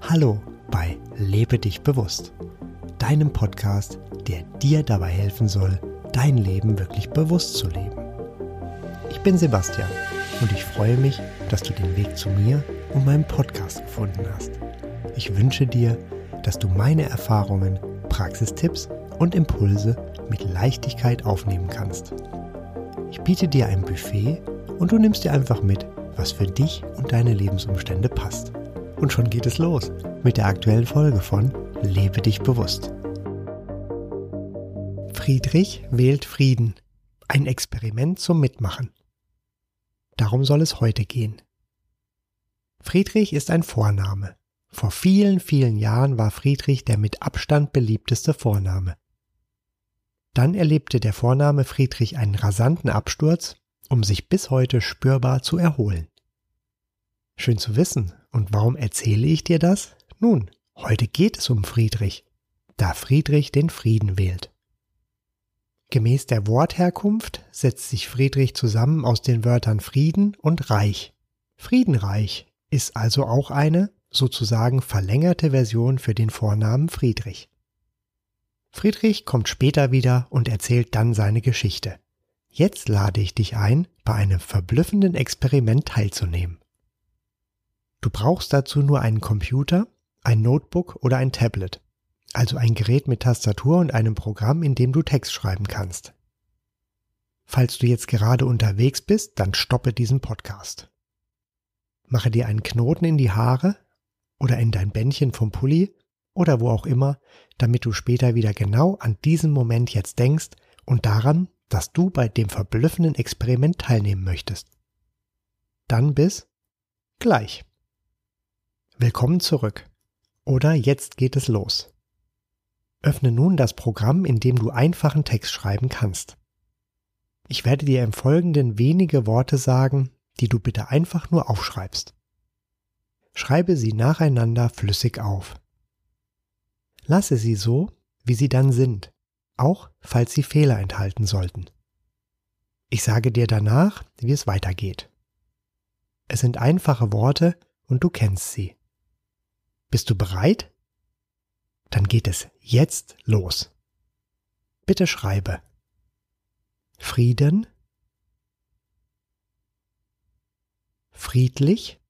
Hallo bei Lebe dich bewusst, deinem Podcast, der dir dabei helfen soll, dein Leben wirklich bewusst zu leben. Ich bin Sebastian und ich freue mich, dass du den Weg zu mir und meinem Podcast gefunden hast. Ich wünsche dir, dass du meine Erfahrungen, Praxistipps und Impulse mit Leichtigkeit aufnehmen kannst. Ich biete dir ein Buffet und du nimmst dir einfach mit, was für dich und deine Lebensumstände passt. Und schon geht es los mit der aktuellen Folge von Lebe dich bewusst. Friedrich wählt Frieden. Ein Experiment zum Mitmachen. Darum soll es heute gehen. Friedrich ist ein Vorname. Vor vielen, vielen Jahren war Friedrich der mit Abstand beliebteste Vorname. Dann erlebte der Vorname Friedrich einen rasanten Absturz, um sich bis heute spürbar zu erholen. Schön zu wissen. Und warum erzähle ich dir das? Nun, heute geht es um Friedrich, da Friedrich den Frieden wählt. Gemäß der Wortherkunft setzt sich Friedrich zusammen aus den Wörtern Frieden und Reich. Friedenreich ist also auch eine, sozusagen verlängerte Version für den Vornamen Friedrich. Friedrich kommt später wieder und erzählt dann seine Geschichte. Jetzt lade ich dich ein, bei einem verblüffenden Experiment teilzunehmen. Du brauchst dazu nur einen Computer, ein Notebook oder ein Tablet, also ein Gerät mit Tastatur und einem Programm, in dem du Text schreiben kannst. Falls du jetzt gerade unterwegs bist, dann stoppe diesen Podcast. Mache dir einen Knoten in die Haare oder in dein Bändchen vom Pulli oder wo auch immer, damit du später wieder genau an diesen Moment jetzt denkst und daran, dass du bei dem verblüffenden Experiment teilnehmen möchtest. Dann bis gleich. Willkommen zurück. Oder jetzt geht es los. Öffne nun das Programm, in dem du einfachen Text schreiben kannst. Ich werde dir im Folgenden wenige Worte sagen, die du bitte einfach nur aufschreibst. Schreibe sie nacheinander flüssig auf. Lasse sie so, wie sie dann sind, auch falls sie Fehler enthalten sollten. Ich sage dir danach, wie es weitergeht. Es sind einfache Worte und du kennst sie. Bist du bereit? Dann geht es jetzt los. Bitte schreibe. Frieden, friedlich,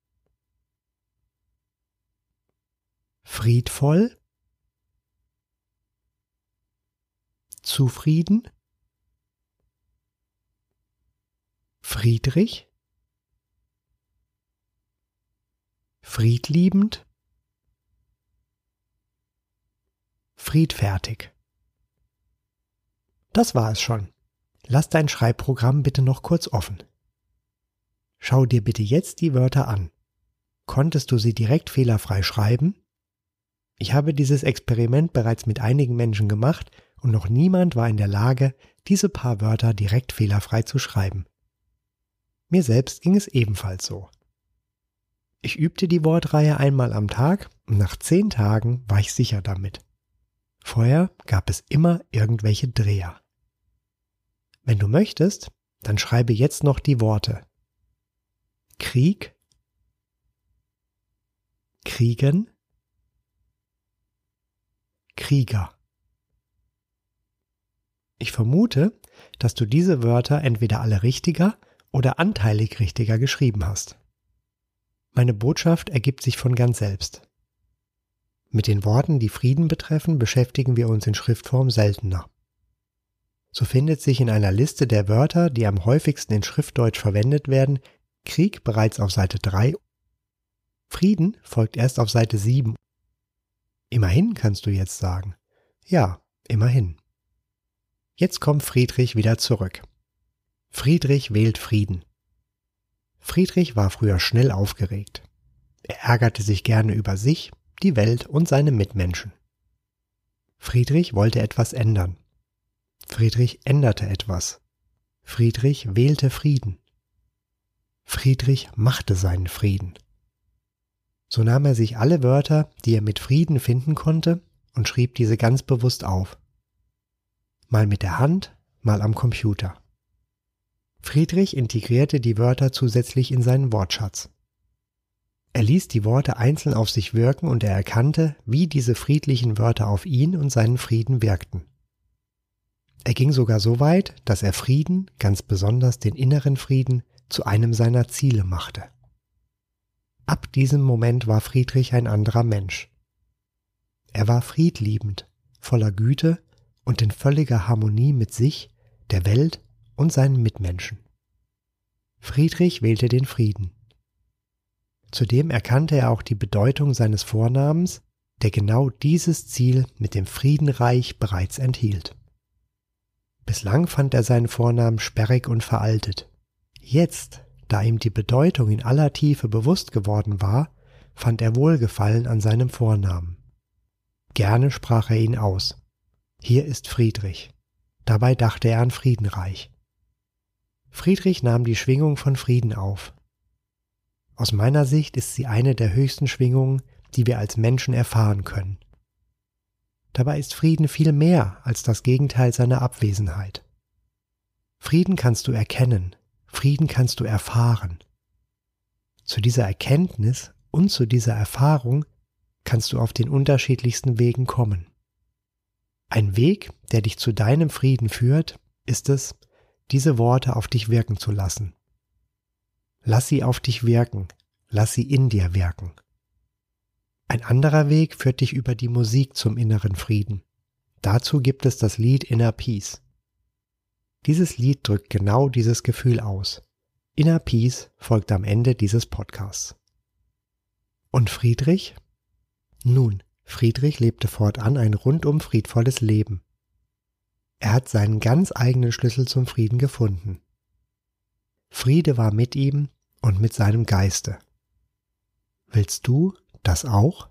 friedvoll, zufrieden, Friedrich, friedliebend, friedfertig. Das war es schon. Lass dein Schreibprogramm bitte noch kurz offen. Schau dir bitte jetzt die Wörter an. Konntest du sie direkt fehlerfrei schreiben? Ich habe dieses Experiment bereits mit einigen Menschen gemacht und noch niemand war in der Lage, diese paar Wörter direkt fehlerfrei zu schreiben. Mir selbst ging es ebenfalls so. Ich übte die Wortreihe einmal am Tag und nach 10 Tagen war ich sicher damit. Vorher gab es immer irgendwelche Dreher. Wenn du möchtest, dann schreibe jetzt noch die Worte Krieg, Kriegen, Krieger. Ich vermute, dass du diese Wörter entweder alle richtiger oder anteilig richtiger geschrieben hast. Meine Botschaft ergibt sich von ganz selbst. Mit den Worten, die Frieden betreffen, beschäftigen wir uns in Schriftform seltener. So findet sich in einer Liste der Wörter, die am häufigsten in Schriftdeutsch verwendet werden, Krieg bereits auf Seite 3, Frieden folgt erst auf Seite 7. Immerhin kannst du jetzt sagen. Ja, immerhin. Jetzt kommt Friedrich wieder zurück. Friedrich wählt Frieden. Friedrich war früher schnell aufgeregt. Er ärgerte sich gerne über sich, die Welt und seine Mitmenschen. Friedrich wollte etwas ändern. Friedrich änderte etwas. Friedrich wählte Frieden. Friedrich machte seinen Frieden. So nahm er sich alle Wörter, die er mit Frieden finden konnte, und schrieb diese ganz bewusst auf. Mal mit der Hand, mal am Computer. Friedrich integrierte die Wörter zusätzlich in seinen Wortschatz. Er ließ die Worte einzeln auf sich wirken und er erkannte, wie diese friedlichen Wörter auf ihn und seinen Frieden wirkten. Er ging sogar so weit, dass er Frieden, ganz besonders den inneren Frieden, zu einem seiner Ziele machte. Ab diesem Moment war Friedrich ein anderer Mensch. Er war friedliebend, voller Güte und in völliger Harmonie mit sich, der Welt und seinen Mitmenschen. Friedrich wählte den Frieden. Zudem erkannte er auch die Bedeutung seines Vornamens, der genau dieses Ziel mit dem Friedenreich bereits enthielt. Bislang fand er seinen Vornamen sperrig und veraltet. Jetzt, da ihm die Bedeutung in aller Tiefe bewusst geworden war, fand er Wohlgefallen an seinem Vornamen. Gerne sprach er ihn aus. Hier ist Friedrich. Dabei dachte er an Friedenreich. Friedrich nahm die Schwingung von Frieden auf. Aus meiner Sicht ist sie eine der höchsten Schwingungen, die wir als Menschen erfahren können. Dabei ist Frieden viel mehr als das Gegenteil seiner Abwesenheit. Frieden kannst du erkennen, Frieden kannst du erfahren. Zu dieser Erkenntnis und zu dieser Erfahrung kannst du auf den unterschiedlichsten Wegen kommen. Ein Weg, der dich zu deinem Frieden führt, ist es, diese Worte auf dich wirken zu lassen. Lass sie auf dich wirken, lass sie in dir wirken. Ein anderer Weg führt dich über die Musik zum inneren Frieden. Dazu gibt es das Lied Inner Peace. Dieses Lied drückt genau dieses Gefühl aus. Inner Peace folgt am Ende dieses Podcasts. Und Friedrich? Nun, Friedrich lebte fortan ein rundum friedvolles Leben. Er hat seinen ganz eigenen Schlüssel zum Frieden gefunden. Friede war mit ihm und mit seinem Geiste. Willst du das auch?